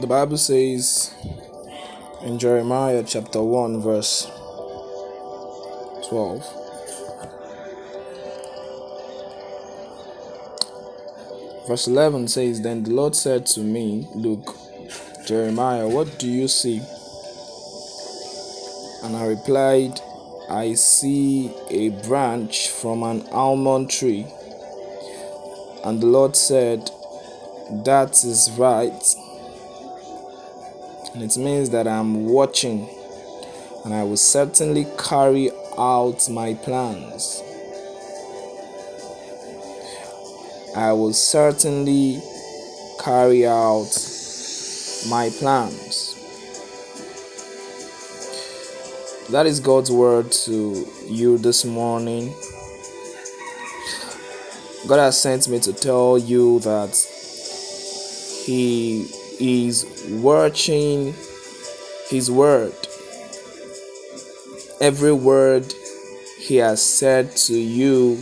The Bible says in Jeremiah chapter 1 verse 12, verse 11 says, Then the Lord said to me, Look, Jeremiah, what do you see? And I replied, I see a branch from an almond tree. And the Lord said, That is right. And it means that I'm watching, and I will certainly carry out my plans. I will certainly carry out my plans. That is God's word to you this morning. God has sent me to tell you that He is watching His word. Every word He has said to you,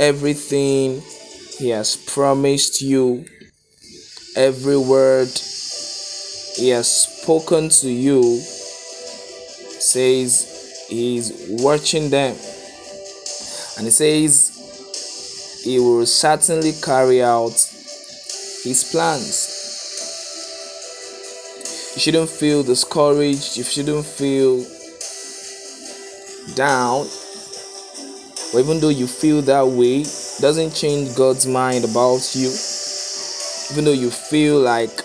everything He has promised you, every word He has spoken to you, says He is watching them. And He says He will certainly carry out His plans. You shouldn't feel discouraged. You shouldn't feel down. Or even though you feel that way, it doesn't change God's mind about you. Even though you feel like,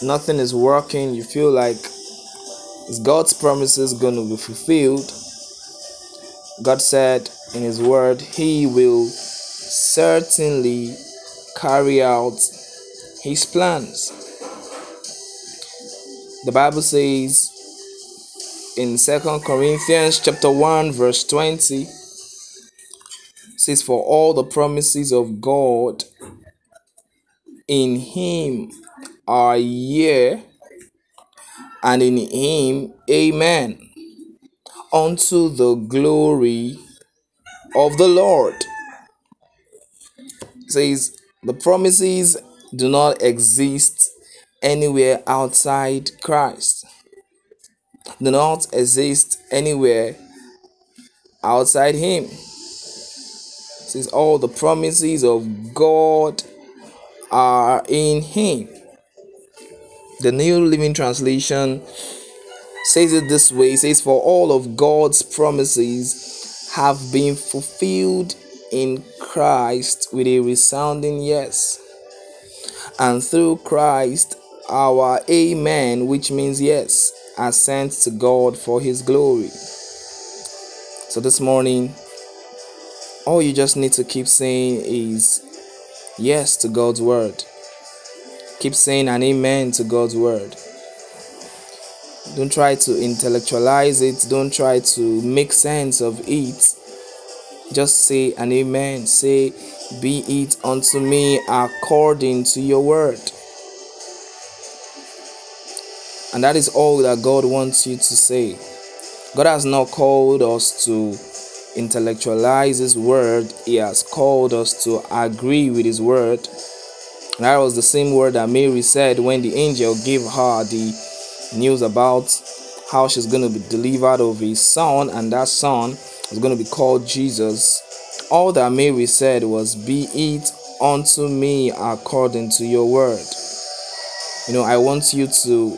nothing is working, you feel like is God's promises going to be fulfilled? God said in His word, He will certainly carry out His plans. The Bible says in 2 Corinthians chapter 1 verse 20, says, For all the promises of God in Him are yea, and in Him amen, unto the glory of the Lord. It says the promises do not exist anywhere outside Christ. Do not exist anywhere outside Him. Since all the promises of God are in Him. The New Living Translation says it this way. It says, For all of God's promises have been fulfilled in Christ with a resounding yes. And through Christ, our amen, which means yes, are sent to God for His glory. So this morning, all you just need to keep saying is yes to God's word. Keep saying an amen to God's word. Don't try to intellectualize it. Don't try to make sense of it. Just say an amen. Say, Be it unto me according to your word. And that is all that God wants you to say. God has not called us to intellectualize His word. He has called us to agree with His word. And that was the same word that Mary said when the angel gave her the news about how she's going to be delivered of His son, and that son is going to be called Jesus. All that Mary said was, Be it unto me according to your word. I want you to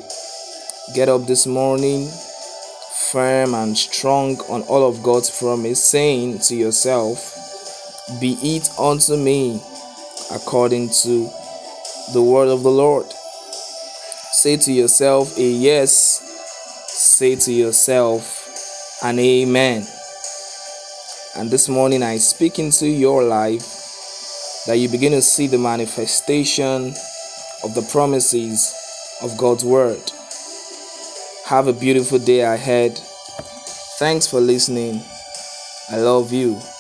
get up this morning firm and strong on all of God's promise, saying to yourself, Be it unto me according to the word of the Lord. Say to yourself a yes. Say to yourself an amen. And this morning I speak into your life that you begin to see the manifestation of the promises of God's word. Have a beautiful day ahead. Thanks for listening. I love you.